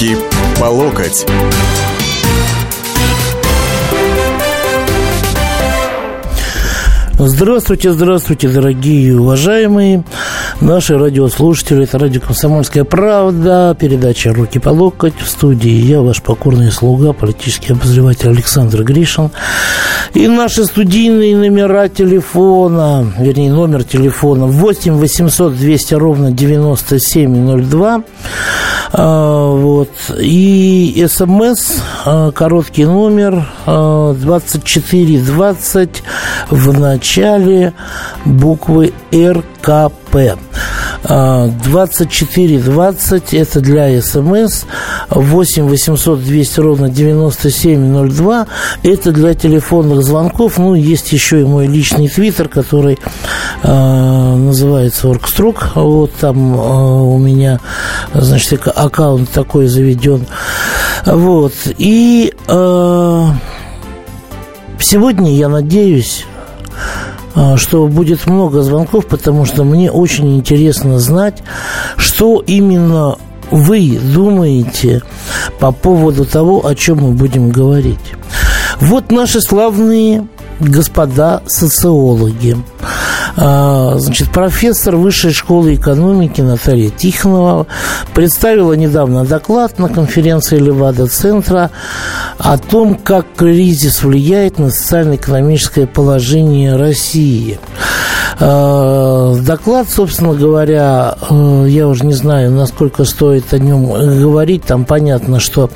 Руки по локоть. Здравствуйте, здравствуйте, дорогие и уважаемые наши радиослушатели. Это радио «Комсомольская правда», передача «Руки по локоть». В студии я, ваш покорный слуга, политический обозреватель Александр Гришин. И наши студийные номера телефона, вернее, номер телефона 8 800 200 ровно 9702. Вот. И СМС, короткий номер 2420 в начале буквы РКП. 2420 это для СМС, 8 800 200 ровно 9702 это для телефонных звонков. Ну, есть еще и мой личный твиттер, который называется Оргструк. Вот там у меня, значит, аккаунт такой заведен. Вот. И сегодня, я надеюсь, что будет много звонков, потому что мне очень интересно знать, что именно вы думаете по поводу того, о чем мы будем говорить. Вот наши славные господа социологи. Значит, профессор Высшей школы экономики Наталья Тихонова представила недавно доклад на конференции Левада-центра о том, как кризис влияет на социально-экономическое положение России. Доклад, собственно говоря, я уже не знаю, насколько стоит о нем говорить. Там понятно, что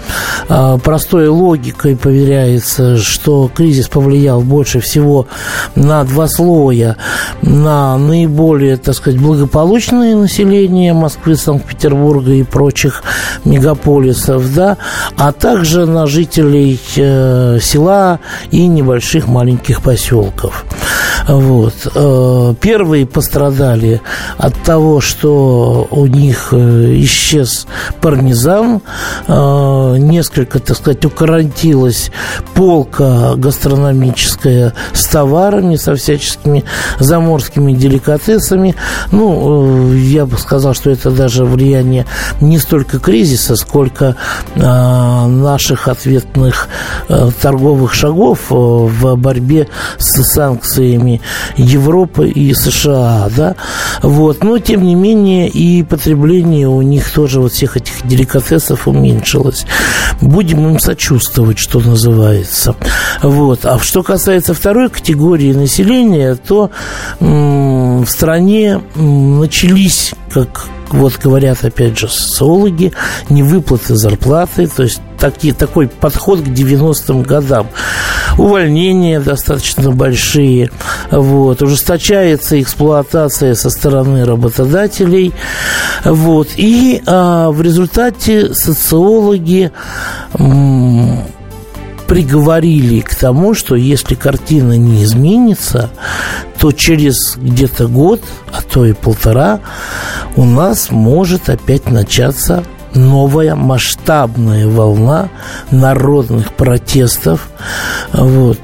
простой логикой поверяется, что кризис повлиял больше всего на два слоя: на наиболее, так сказать, благополучное население Москвы, Санкт-Петербурга и прочих мегаполисов, да, а также на жителей села и небольших маленьких поселков. Вот. Первые пострадали от того, что у них исчез пармезан, несколько, так сказать, укоротилась полка гастрономическая с товарами, со всяческими заморскими деликатесами. Ну, я бы сказал, что это даже влияние не столько кризиса, сколько наших ответных торговых шагов в борьбе с санкциями Европы и США, да, вот, но тем не менее и потребление у них тоже вот всех этих деликатесов уменьшилось. Будем им сочувствовать, что называется. Вот. А что касается второй категории населения, то в стране начались, как вот говорят, опять же, социологи, невыплаты зарплаты, то есть такой подход к 90-м годам. Увольнения достаточно большие, вот, ужесточается эксплуатация со стороны работодателей, вот, и в результате социологи приговорили к тому, что если картина не изменится, то через где-то год, а то и полтора, у нас может опять начаться новая масштабная волна народных протестов. Вот.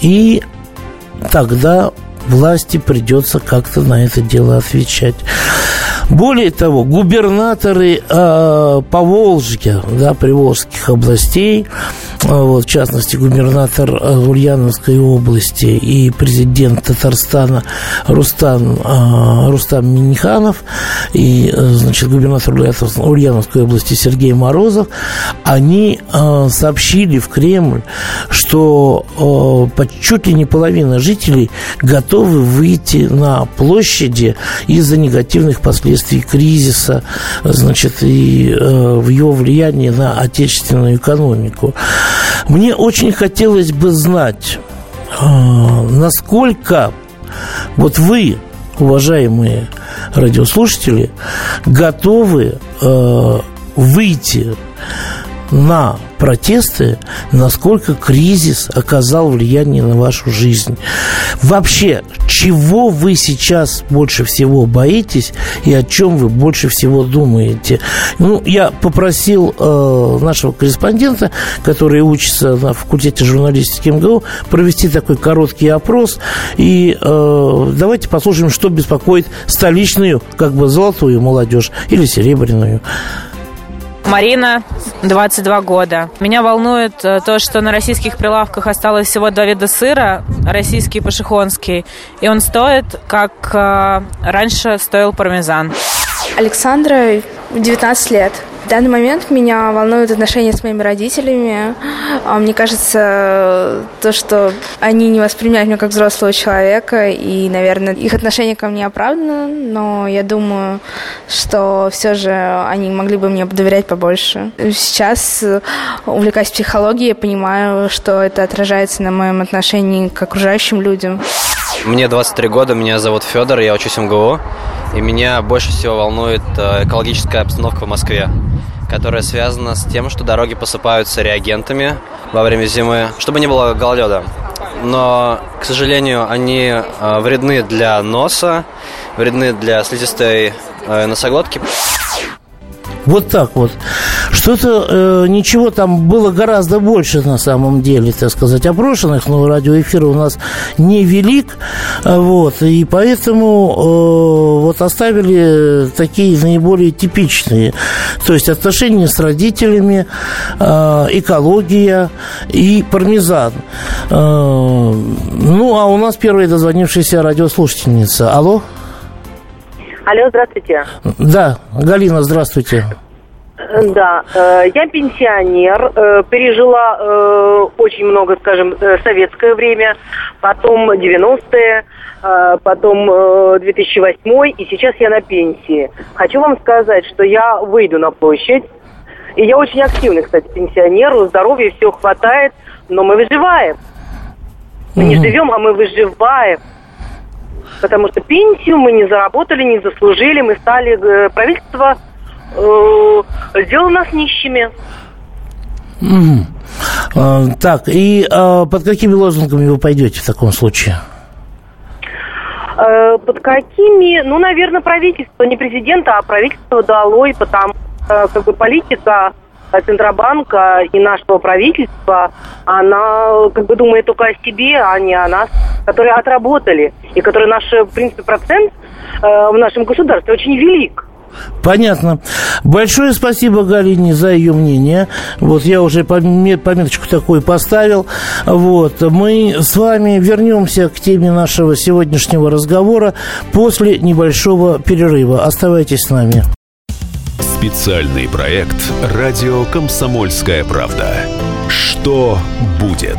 И тогда власти придется как-то на это дело отвечать. Более того, губернаторы Поволжья, да, приволжских областей, вот, в частности, губернатор Ульяновской области и президент Татарстана Рустам Миниханов и, значит, губернатор Ульяновской области Сергей Морозов, они сообщили в Кремль, что чуть ли не половина жителей готовы выйти на площади из-за негативных последствий кризиса, значит, и его влияние на отечественную экономику. Мне очень хотелось бы знать, насколько вот вы, уважаемые радиослушатели, готовы выйти на протесты, насколько кризис оказал влияние на вашу жизнь. Вообще, чего вы сейчас больше всего боитесь и о чем вы больше всего думаете? Ну, я попросил нашего корреспондента, который учится на факультете журналистики МГУ, провести такой короткий опрос. И давайте послушаем, что беспокоит столичную, как бы золотую молодежь или серебряную. Марина, 22 года. Меня волнует то, что на российских прилавках осталось всего два вида сыра, российский и пошехонский, и он стоит, как раньше стоил пармезан. Александра, 19 лет. В данный момент меня волнуют отношения с моими родителями. Мне кажется, то, что они не воспринимают меня как взрослого человека, и, наверное, их отношение ко мне оправдано, но я думаю, что все же они могли бы мне доверять побольше. Сейчас, увлекаясь психологией, я понимаю, что это отражается на моем отношении к окружающим людям. Мне 23 года, меня зовут Федор, я учусь в МГУ, и меня больше всего волнует экологическая обстановка в Москве, которая связана с тем, что дороги посыпаются реагентами во время зимы, чтобы не было гололеда. Но, к сожалению, они вредны для носа, вредны для слизистой носоглотки. Вот так вот. Что-то ничего там было гораздо больше на самом деле, так сказать, опрошенных, но радиоэфир у нас невелик, вот, и поэтому вот оставили такие наиболее типичные, то есть отношения с родителями, экология и пармезан. Ну, а у нас первая дозвонившаяся радиослушательница. Алло? Алло, здравствуйте. Да, Галина, здравствуйте. Да, я пенсионер, пережила очень много, скажем, советское время, потом 90-е, потом 2008-й, и сейчас я на пенсии. Хочу вам сказать, что я выйду на площадь, и я очень активный, кстати, пенсионер, здоровья все хватает, но мы выживаем. Мы не живем, а мы выживаем. Потому что пенсию мы не заработали, не заслужили, мы стали, правительство сделало нас нищими. Так, и под какими лозунгами вы пойдете в таком случае? Под какими? Ну, наверное, правительство, не президента, а правительство долой, потому что как бы политика Центробанка и нашего правительства, она как бы думает только о себе, а не о нас, которые отработали, и которые наш, в принципе, процент в нашем государстве очень велик. Понятно. Большое спасибо Галине за ее мнение. Вот я уже пометочку такую поставил. Вот. Мы с вами вернемся к теме нашего сегодняшнего разговора после небольшого перерыва. Оставайтесь с нами. Специальный проект «Радио «Комсомольская правда». Что будет?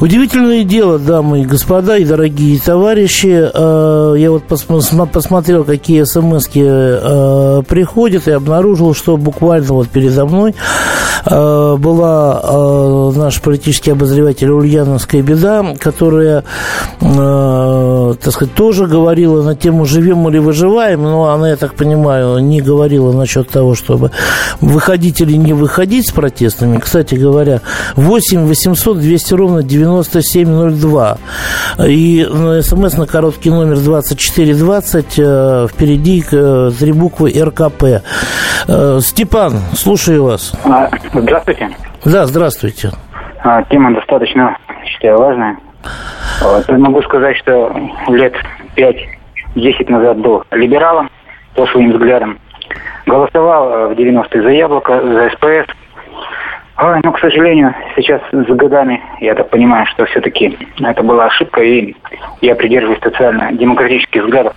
Удивительное дело, дамы и господа, и дорогие товарищи. Я вот посмотрел, какие смс-ки приходят, и обнаружил, что буквально вот передо мной была наш политический обозреватель «Ульяновская беда», которая, так сказать, тоже говорила на тему «живем или выживаем», но она, я так понимаю, не говорила насчет того, чтобы выходить или не выходить с протестами. Кстати говоря, 8 800 200 ровно 9702, и смс на короткий номер 2420, впереди три буквы РКП. Степан, слушаю вас. Здравствуйте. Да, здравствуйте. Тема достаточно, считаю, важная. Могу сказать, что лет 5-10 назад был либералом по своим взглядам. Голосовал в 90-е за Яблоко, за СПС. Но, к сожалению, сейчас с годами, я так понимаю, что все-таки это была ошибка, и я придерживаюсь социально-демократических взглядов.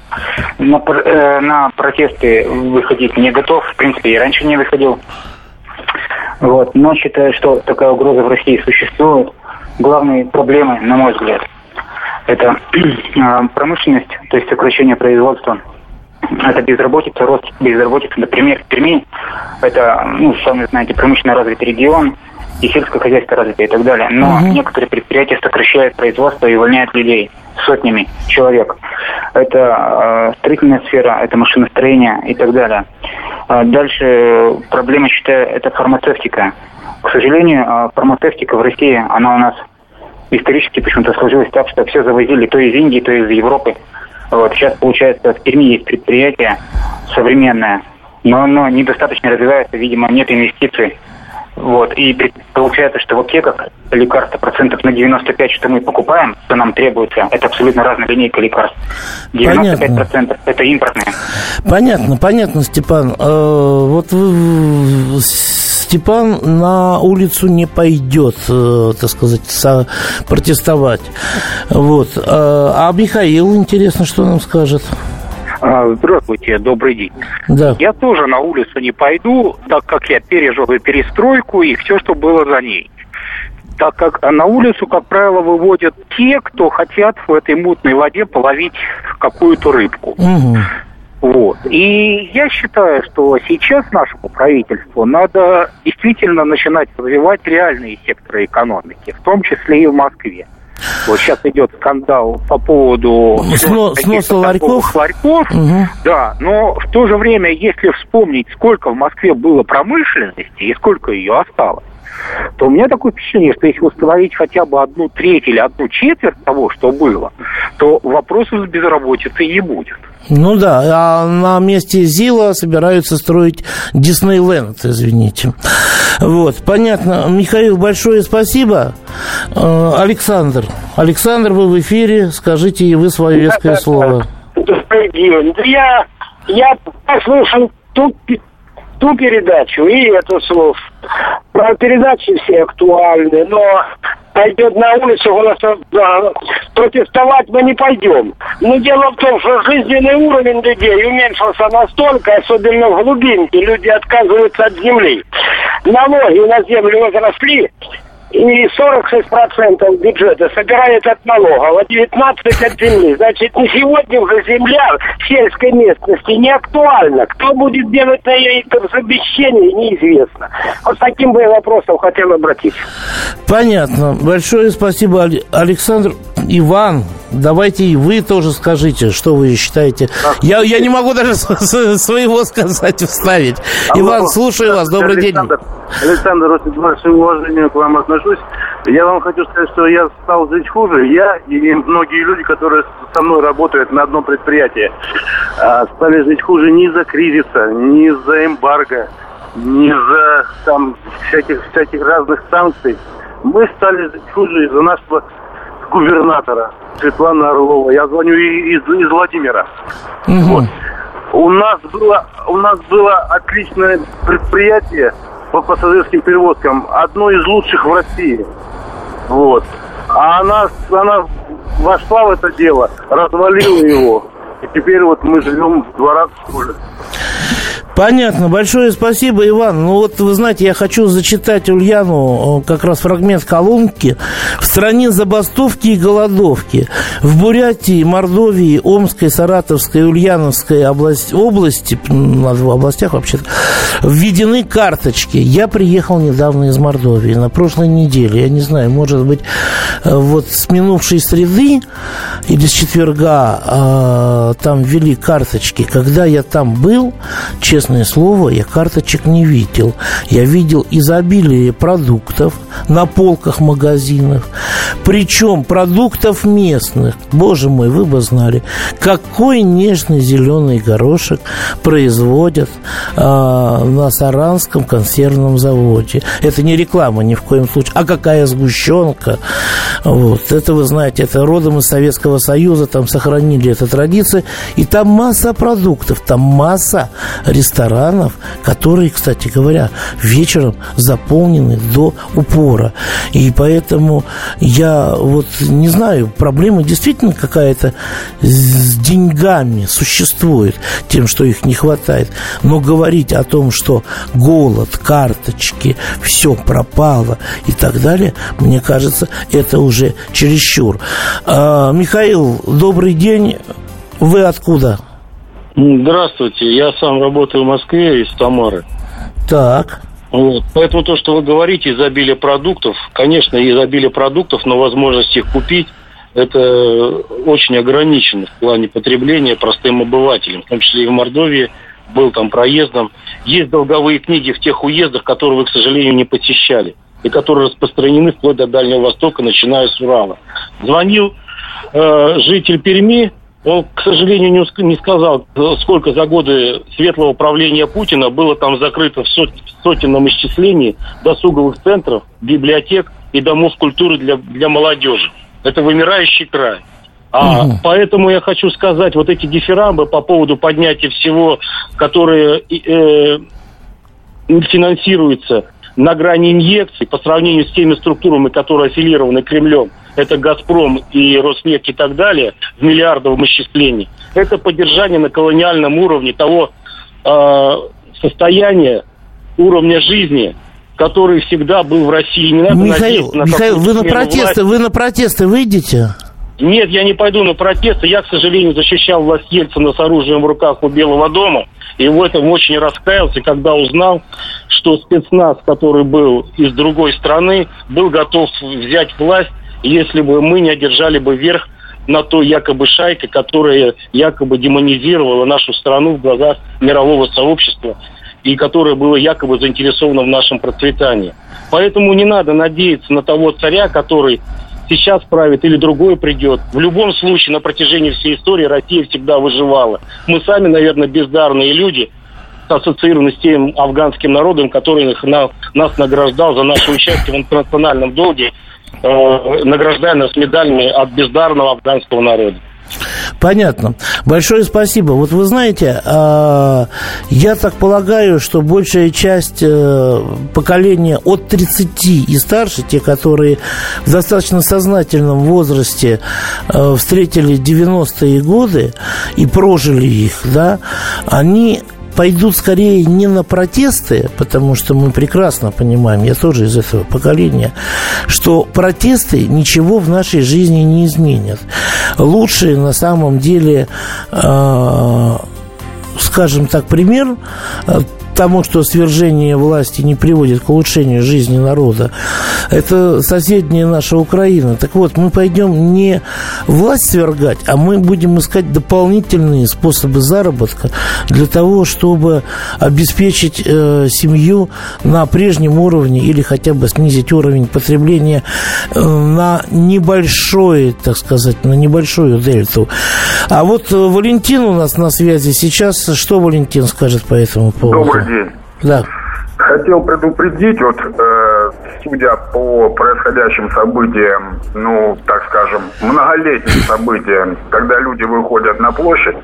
На протесты выходить не готов, в принципе, и раньше не выходил. Вот. Но считаю, что такая угроза в России существует. Главные проблемы, на мой взгляд, это промышленность, то есть сокращение производства. Это безработица, рост безработицы. Например, Перми, это, сами знаете, промышленно развитый регион, и сельское хозяйство развитое и так далее. Но некоторые предприятия сокращают производство и увольняют людей сотнями человек. это строительная сфера, это машиностроение и так далее. Дальше проблема, считаю, это фармацевтика. К сожалению, фармацевтика в России, она у нас исторически почему-то сложилась так, что все завозили то из Индии, то из Европы. Вот. Сейчас, получается, в Перми есть предприятие современное, но оно недостаточно развивается, видимо, нет инвестиций. Вот. И получается, что в аптеках лекарства 95%, что мы покупаем, что нам требуется, это абсолютно разная линейка лекарств. 95% это импортные. Понятно, Степан. Вот Степан на улицу не пойдет, так сказать, протестовать. Вот. А Михаил, интересно, что нам скажет. Здравствуйте, добрый день. Да. Я тоже на улицу не пойду, так как я пережил и перестройку, и все, что было за ней. Так как на улицу, как правило, выводят те, кто хотят в этой мутной воде половить какую-то рыбку. Угу. Вот. И я считаю, что сейчас нашему правительству надо действительно начинать развивать реальные секторы экономики, в том числе и в Москве. Вот сейчас идет скандал по поводу сноса ларьков. Угу. Да, но в то же время, если вспомнить, сколько в Москве было промышленности и сколько ее осталось, то у меня такое впечатление, что если установить хотя бы 1/3 или 1/4 того, что было, то вопросов с безработицей не будет. Ну да, а на месте ЗИЛа собираются строить Диснейленд, извините. Вот, понятно. Михаил, большое спасибо. Александр, вы в эфире, скажите и вы свое веское слово. Я послушал ту передачу и это слово. Передачи все актуальны, но пойдет на улицу, у нас, да, протестовать мы не пойдем. Но дело в том, что жизненный уровень людей уменьшился настолько, особенно в глубинке, люди отказываются от земли. Налоги на землю возросли, и 46% бюджета собирает от налогов, а 19% от земли. Значит, на сегодня уже земля в сельской местности не актуальна. Кто будет делать на ее обещание, неизвестно. Вот с таким бы вопросом хотел обратиться. Понятно. Большое спасибо, Александр. Иван, давайте и вы тоже скажите, что вы считаете. Я не могу даже своего сказать, вставить. Иван, слушаю вас. Добрый день. Александр, очень большое уважение к вам отношусь. Я вам хочу сказать, что я стал жить хуже. Я и многие люди, которые со мной работают на одном предприятии, стали жить хуже не из-за кризиса, не из-за эмбарго, не из-за там всяких разных санкций. Мы стали жить хуже из-за нашего губернатора Светланы Орловой. Я звоню из Владимира. Угу. Вот. У нас было отличное предприятие по пассажирским перевозкам, одно из лучших в России. Вот. А она вошла в это дело, развалила его. И теперь вот мы живем в дворах школы. Понятно. Большое спасибо, Иван. Ну вот, вы знаете, я хочу зачитать Ульяну как раз фрагмент колонки. В стране забастовки и голодовки. В Бурятии, Мордовии, Омской, Саратовской, Ульяновской области, на 2 областях вообще-то, введены карточки. Я приехал недавно из Мордовии, на прошлой неделе. Я не знаю, может быть, вот с минувшей среды или с четверга там ввели карточки. Когда я там был, честное слово, я карточек не видел. Я видел изобилие продуктов на полках магазинов. Причем продуктов местных. Боже мой, вы бы знали, какой нежный зеленый горошек производят на Саранском консервном заводе. Это не реклама ни в коем случае. А какая сгущенка. Вот. Это, вы знаете, это родом из Советского Союза. Там сохранили эту традицию. И там масса продуктов. Там масса ресторанов, которые, кстати говоря, вечером заполнены до упора. И поэтому я вот не знаю, проблема действительно какая-то с деньгами существует, тем, что их не хватает. Но говорить о том, что голод, карточки, все пропало и так далее, мне кажется, это уже чересчур. Михаил, добрый день. Вы откуда? Здравствуйте, я сам работаю в Москве, из Самары. Так. Вот. Поэтому то, что вы говорите, изобилие продуктов, конечно, изобилие продуктов, но возможность их купить это очень ограничено в плане потребления простым обывателям, в том числе и в Мордовии, был там проездом. Есть долговые книги в тех уездах, которые вы, к сожалению, не посещали, и которые распространены вплоть до Дальнего Востока, начиная с Урала. Звонил житель Перми, он, к сожалению, не сказал, сколько за годы светлого правления Путина было там закрыто в сотенном исчислении досуговых центров, библиотек и домов культуры для молодежи. Это вымирающий край. Поэтому я хочу сказать, вот эти дифирамбы по поводу поднятия всего, которые финансируются на грани инъекций по сравнению с теми структурами, которые аффилированы Кремлем, это «Газпром» и «Роснефть» и так далее, в миллиардовом исчислении, это поддержание на колониальном уровне того состояния, уровня жизни, который всегда был в России. Не надо надеяться на Михаил, вы на протесты выйдете? Нет, я не пойду на протесты. Я, к сожалению, защищал власть Ельцина с оружием в руках у Белого дома. И в этом очень раскаялся, когда узнал, что спецназ, который был из другой страны, был готов взять власть, если бы мы не одержали бы верх на той якобы шайке, которая якобы демонизировала нашу страну в глазах мирового сообщества и которая была якобы заинтересована в нашем процветании. Поэтому не надо надеяться на того царя, который сейчас правит или другой придет. В любом случае, на протяжении всей истории Россия всегда выживала. Мы сами, наверное, бездарные люди, ассоциированы с тем афганским народом, который нас награждал за наше участие в интернациональном долге, награждая нас медалями от бездарного афганского народа. Понятно. Большое спасибо. Вот вы знаете, я так полагаю, что большая часть поколения от 30 и старше, те, которые в достаточно сознательном возрасте встретили 90-е годы и прожили их, да, они пойдут скорее не на протесты, потому что мы прекрасно понимаем, я тоже из этого поколения, что протесты ничего в нашей жизни не изменят. Лучше на самом деле, скажем так, пример тому, что свержение власти не приводит к улучшению жизни народа, это соседняя наша Украина. Так вот, мы пойдем не власть свергать, а мы будем искать дополнительные способы заработка для того, чтобы обеспечить семью на прежнем уровне или хотя бы снизить уровень потребления на небольшое, так сказать, на небольшую дельту. А вот Валентин у нас на связи сейчас. Что Валентин скажет по этому поводу? Добрый день. Да. Хотел предупредить, судя по происходящим событиям, ну, так скажем, многолетним событиям, когда люди выходят на площадь,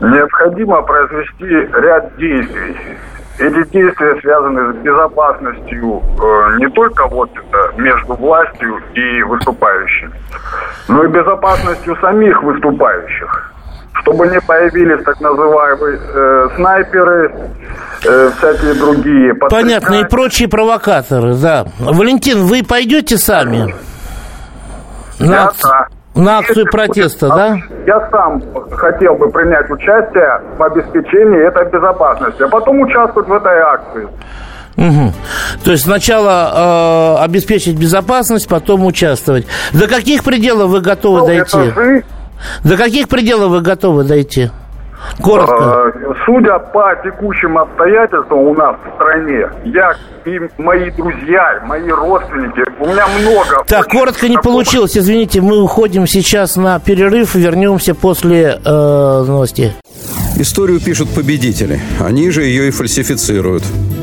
необходимо произвести ряд действий. Эти действия связаны с безопасностью не только между властью и выступающими, но и безопасностью самих выступающих, чтобы не появились так называемые снайперы, всякие другие. Понятно, и прочие провокаторы, да. Валентин, вы пойдете сами на акцию протеста, да? Я сам хотел бы принять участие в обеспечении этой безопасности, а потом участвовать в этой акции. Угу. То есть сначала обеспечить безопасность, потом участвовать. До каких пределов вы готовы дойти? До каких пределов вы готовы дойти? Коротко. Судя по текущим обстоятельствам у нас в стране, я и мои друзья, мои родственники, у меня много... Так, коротко не получилось, извините, мы уходим сейчас на перерыв, вернемся после новостей. Историю пишут победители, они же ее и фальсифицируют.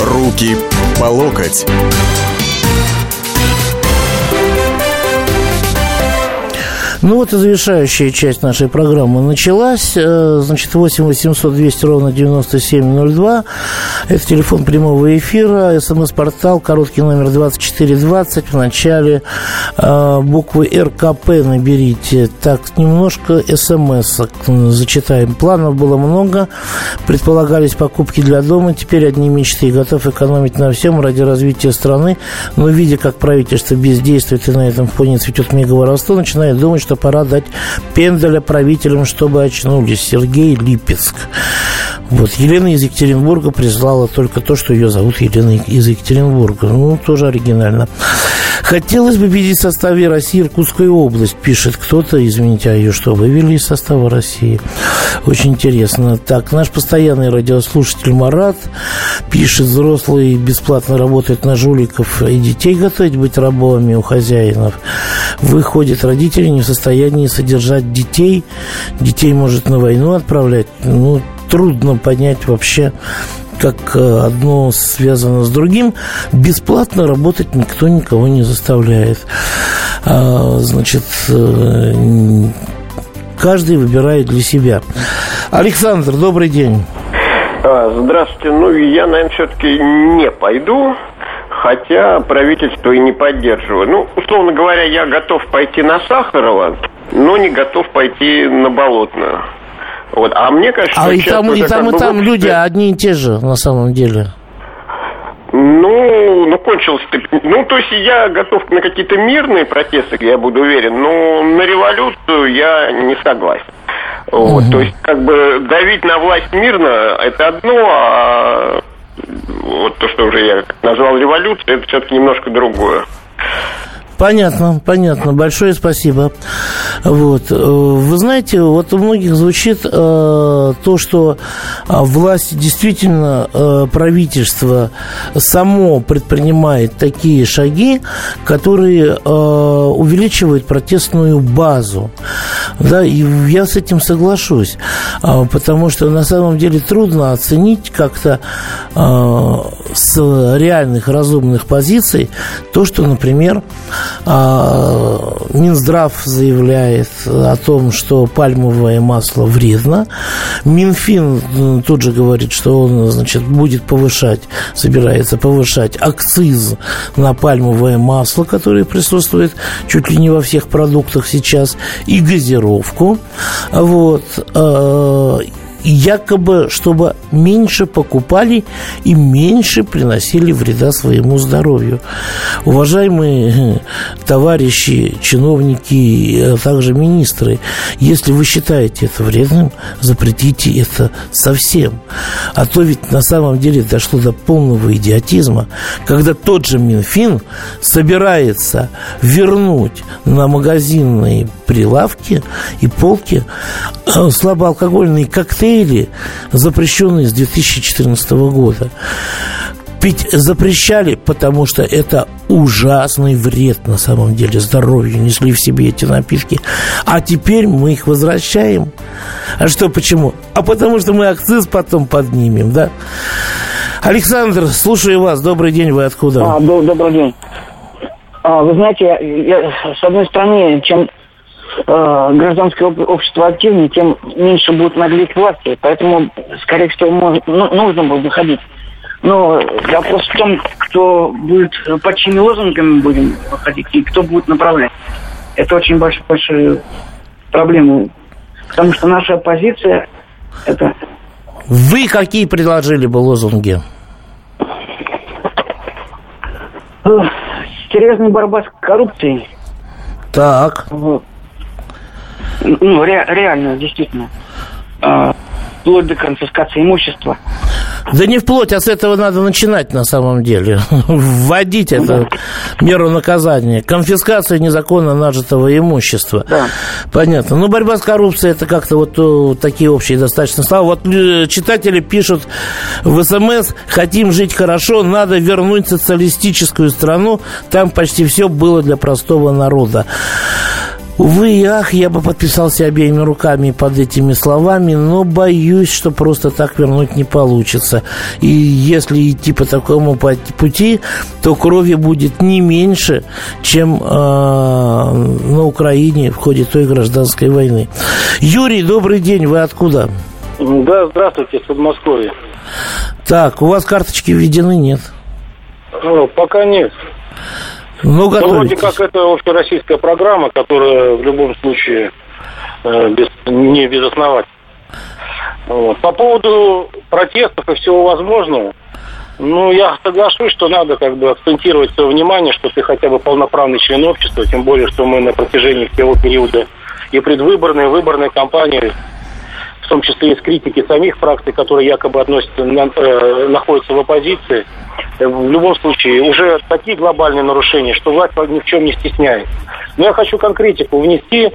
Руки по локоть. Ну вот и завершающая часть нашей программы началась. Значит, 8 800 200 ровно 9702. Это телефон прямого эфира. СМС-портал, короткий номер 2420. В начале буквы РКП наберите. Так, немножко СМС зачитаем. Планов было много. Предполагались покупки для дома. Теперь одни мечты. Готов экономить на всем ради развития страны. Но видя, как правительство бездействует и на этом фоне цветет мега-воровство, начинает думать, что пора дать пендаля правителям, чтобы очнулись. Сергей, Липецк. Вот, Елена из Екатеринбурга прислала только то, что ее зовут Елена из Екатеринбурга. Ну, тоже оригинально. Хотелось бы видеть в составе России Иркутскую область, пишет кто-то. Извините, а ее что, вывели из состава России? Очень интересно. Так, наш постоянный радиослушатель Марат пишет: взрослые бесплатно работают на жуликов и детей готовить быть рабами у хозяинов. Выходят, родители не в состоянии содержать детей. Детей, может, на войну отправлять. Ну, трудно понять вообще, как одно связано с другим. Бесплатно работать никто никого не заставляет. Значит, каждый выбирает для себя. Александр, добрый день. Здравствуйте. Ну, я, наверное, все-таки не пойду, хотя правительство и не поддерживаю. Ну, условно говоря, я готов пойти на Сахарова, но не готов пойти на Болотную. Вот. А мне кажется, что и там люди одни и те же, на самом деле. Ну, кончилось-то. Ну, то есть я готов на какие-то мирные протесты, я буду уверен, но на революцию я не согласен. Вот. Угу. То есть, как бы, давить на власть мирно – это одно, а вот то, что уже я назвал революцией, это все-таки немножко другое. Понятно. Большое спасибо. Вот. Вы знаете, вот у многих звучит то, что власть действительно, правительство само предпринимает такие шаги, которые увеличивают протестную базу. Да, и я с этим соглашусь, потому что на самом деле трудно оценить как-то с реальных разумных позиций то, что, например, Минздрав заявляет о том, что пальмовое масло вредно. Минфин тут же говорит, что он, значит, собирается повышать акциз на пальмовое масло, которое присутствует чуть ли не во всех продуктах сейчас, и газировку. Вот. Якобы, чтобы меньше покупали и меньше приносили вреда своему здоровью. Уважаемые товарищи, чиновники, а также министры, если вы считаете это вредным, запретите это совсем. А то ведь на самом деле дошло до полного идиотизма, когда тот же Минфин собирается вернуть на магазинные прилавки и полки слабоалкогольные коктейли, запрещенные с 2014 года. Ведь запрещали, потому что это ужасный вред на самом деле здоровью несли в себе эти напитки. А теперь мы их возвращаем. А что, почему? А потому что мы акциз потом поднимем, да? Александр, слушаю вас. Добрый день, вы откуда? Добрый день. Вы знаете, я, с одной стороны, чем гражданское общество активнее, тем меньше будут наглеть власти. Поэтому, скорее всего, нужно было выходить. Но вопрос в том, кто будет, под чьими лозунгами будем выходить и кто будет направлять. Это очень большая проблема. Потому что наша оппозиция это... Вы какие предложили бы лозунги? Серьезная борьба с коррупцией. Так. Вот. Ну, реально, действительно. Вплоть до конфискации имущества. Да не вплоть, а с этого надо начинать на самом деле. Вводить эту меру наказания. Конфискация незаконно нажитого имущества. Да. Понятно. Но борьба с коррупцией, это как-то вот такие общие достаточно слова. Вот читатели пишут в СМС: хотим жить хорошо, надо вернуть социалистическую страну. Там почти все было для простого народа. Увы и ах, я бы подписался обеими руками под этими словами, но боюсь, что просто так вернуть не получится. И если идти по такому пути, то крови будет не меньше, чем на Украине в ходе той гражданской войны. Юрий, добрый день, вы откуда? Да, здравствуйте, с Подмосковья. Так, у вас карточки введены, нет? Пока нет. Ну, вроде как это общероссийская программа, которая в любом случае не безосновательна. Вот. По поводу протестов и всего возможного, ну, я соглашусь, что надо как бы акцентировать свое внимание, что ты хотя бы полноправный член общества, тем более, что мы на протяжении всего периода и предвыборной, и выборной кампании, в том числе и с критики самих фракций, которые якобы относятся, находятся в оппозиции, в любом случае уже такие глобальные нарушения, что власть ни в чем не стесняется. Но я хочу конкретику внести.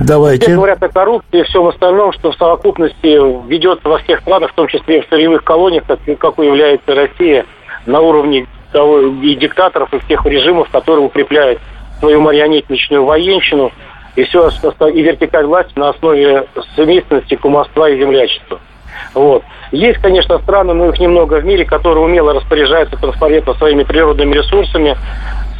Давайте. Все говорят о коррупции и всем остальном, что в совокупности ведется во всех планах, в том числе и в сырьевых колониях, какой является Россия на уровне того, и диктаторов, и всех режимов, которые укрепляют свою марионетничную военщину и все, и вертикаль власти на основе совместности, кумовства и землячества. Вот. Есть, конечно, страны, но их немного в мире, которые умело распоряжаются транспарентно своими природными ресурсами,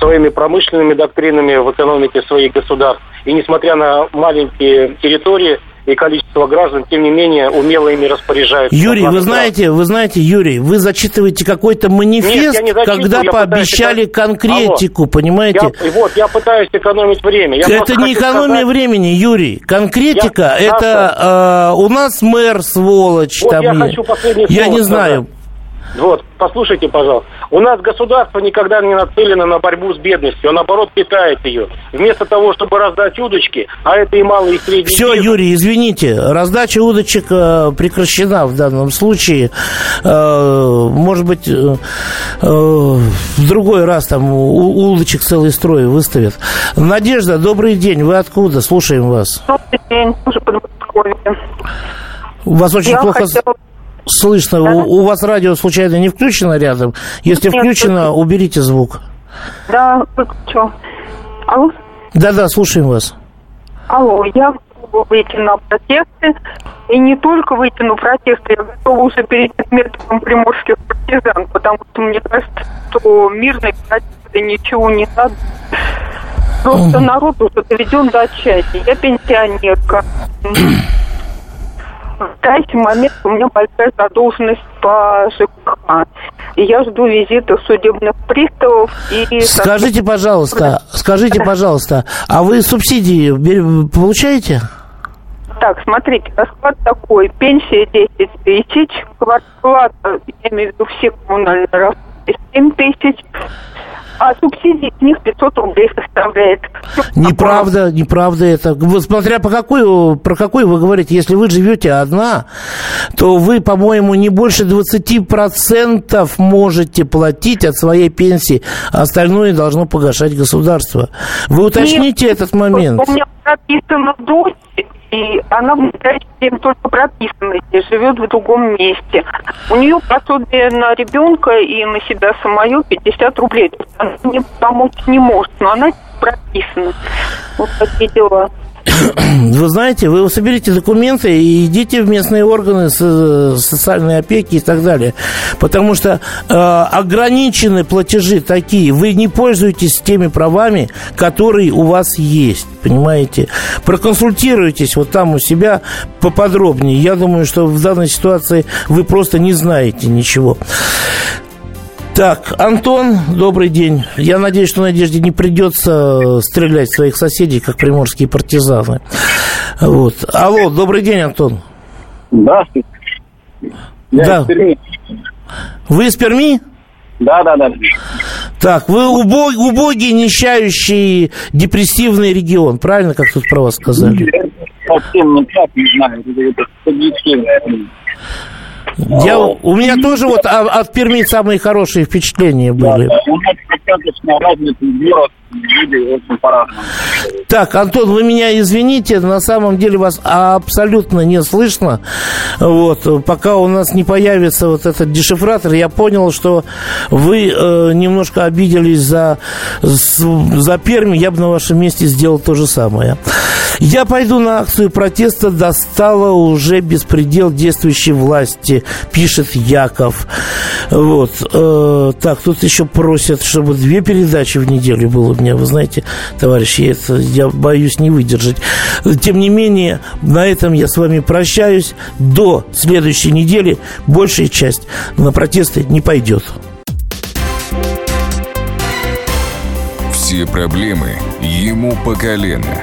своими промышленными доктринами в экономике своих государств. И несмотря на маленькие территории и количество граждан, тем не менее, умело ими распоряжаются. Юрий, вы знаете, Юрий, вы зачитываете какой-то манифест, нет, когда пообещали конкретику, понимаете? Я пытаюсь экономить время. Это не экономия времени, Юрий. Конкретика, это у нас мэр сволочь. Вот там я хочу последнее слово. Я не знаю. Вот, послушайте, пожалуйста. У нас государство никогда не нацелено на борьбу с бедностью, а наоборот питает ее. Вместо того, чтобы раздать удочки, а это и малые и средние... Все, Юрий, извините, раздача удочек прекращена в данном случае. Может быть, в другой раз там удочек целый строй выставят. Надежда, добрый день, вы откуда? Слушаем вас. Добрый день, уже Подмосковье. У вас очень плохо... Слышно. Да. У вас радио, случайно, не включено рядом? Если нет, включено, нет. Уберите звук. Да, выключу. Алло? Да-да, слушаем вас. Алло, я готова выйти на протесты. И не только выйти на протесты, я готова уже перейти к методам приморских партизан, потому что мне кажется, что мирные протесты ничего не надо. Просто народ уже доведен до отчаяния. Я пенсионерка. В настоящий момент у меня большая задолженность по ЖКХ. И я жду визита судебных приставов. И... Скажите, пожалуйста, а вы субсидии получаете? Так, смотрите, расклад такой. Пенсия 10 тысяч, квартплата, я имею в виду все коммунальные расходы, 7 тысяч. А субсидии с них 500 рублей составляет. Неправда это. Смотря про какой вы говорите. Если вы живете одна, то вы, по-моему, не больше 20% можете платить от своей пенсии. Остальное должно погашать государство. Вы уточните этот момент. У меня прописана дочь, и она в настоящее время только прописана, и живет в другом месте. У нее пособие на ребенка и на себя самую 50 рублей. Она мне помочь не может, но она прописана. Вот такие дела. Вы знаете, вы соберите документы и идите в местные органы социальной опеки и так далее. Потому что ограничены платежи такие. Вы не пользуетесь теми правами, которые у вас есть, понимаете. Проконсультируйтесь вот там у себя поподробнее. Я думаю, что в данной ситуации вы просто не знаете ничего. Так, Антон, добрый день. Я надеюсь, что Надежде не придется стрелять в своих соседей, как приморские партизаны. Вот. Алло, добрый день, Антон. Здравствуйте. Я из Перми. Вы из Перми? Да. Так, вы убогий, нищающий, депрессивный регион, правильно, как тут про вас сказали? Совсем не так, не знаю. Это субъективно. У меня тоже вот от Перми самые хорошие впечатления были. У нас достаточно разный город, виды очень по-разному. Так, Антон, вы меня извините, на самом деле вас абсолютно не слышно. Вот, пока у нас не появится вот этот дешифратор, я понял, что вы немножко обиделись за Перми. Я бы на вашем месте сделал то же самое. Я пойду на акцию протеста, достала уже беспредел действующей власти, пишет Яков. Вот. Так, тут еще просят, чтобы 2 передачи в неделю было у меня. Вы знаете, товарищи, я боюсь не выдержать. Тем не менее, на этом я с вами прощаюсь. До следующей недели большая часть на протесты не пойдет. Все проблемы ему по колено.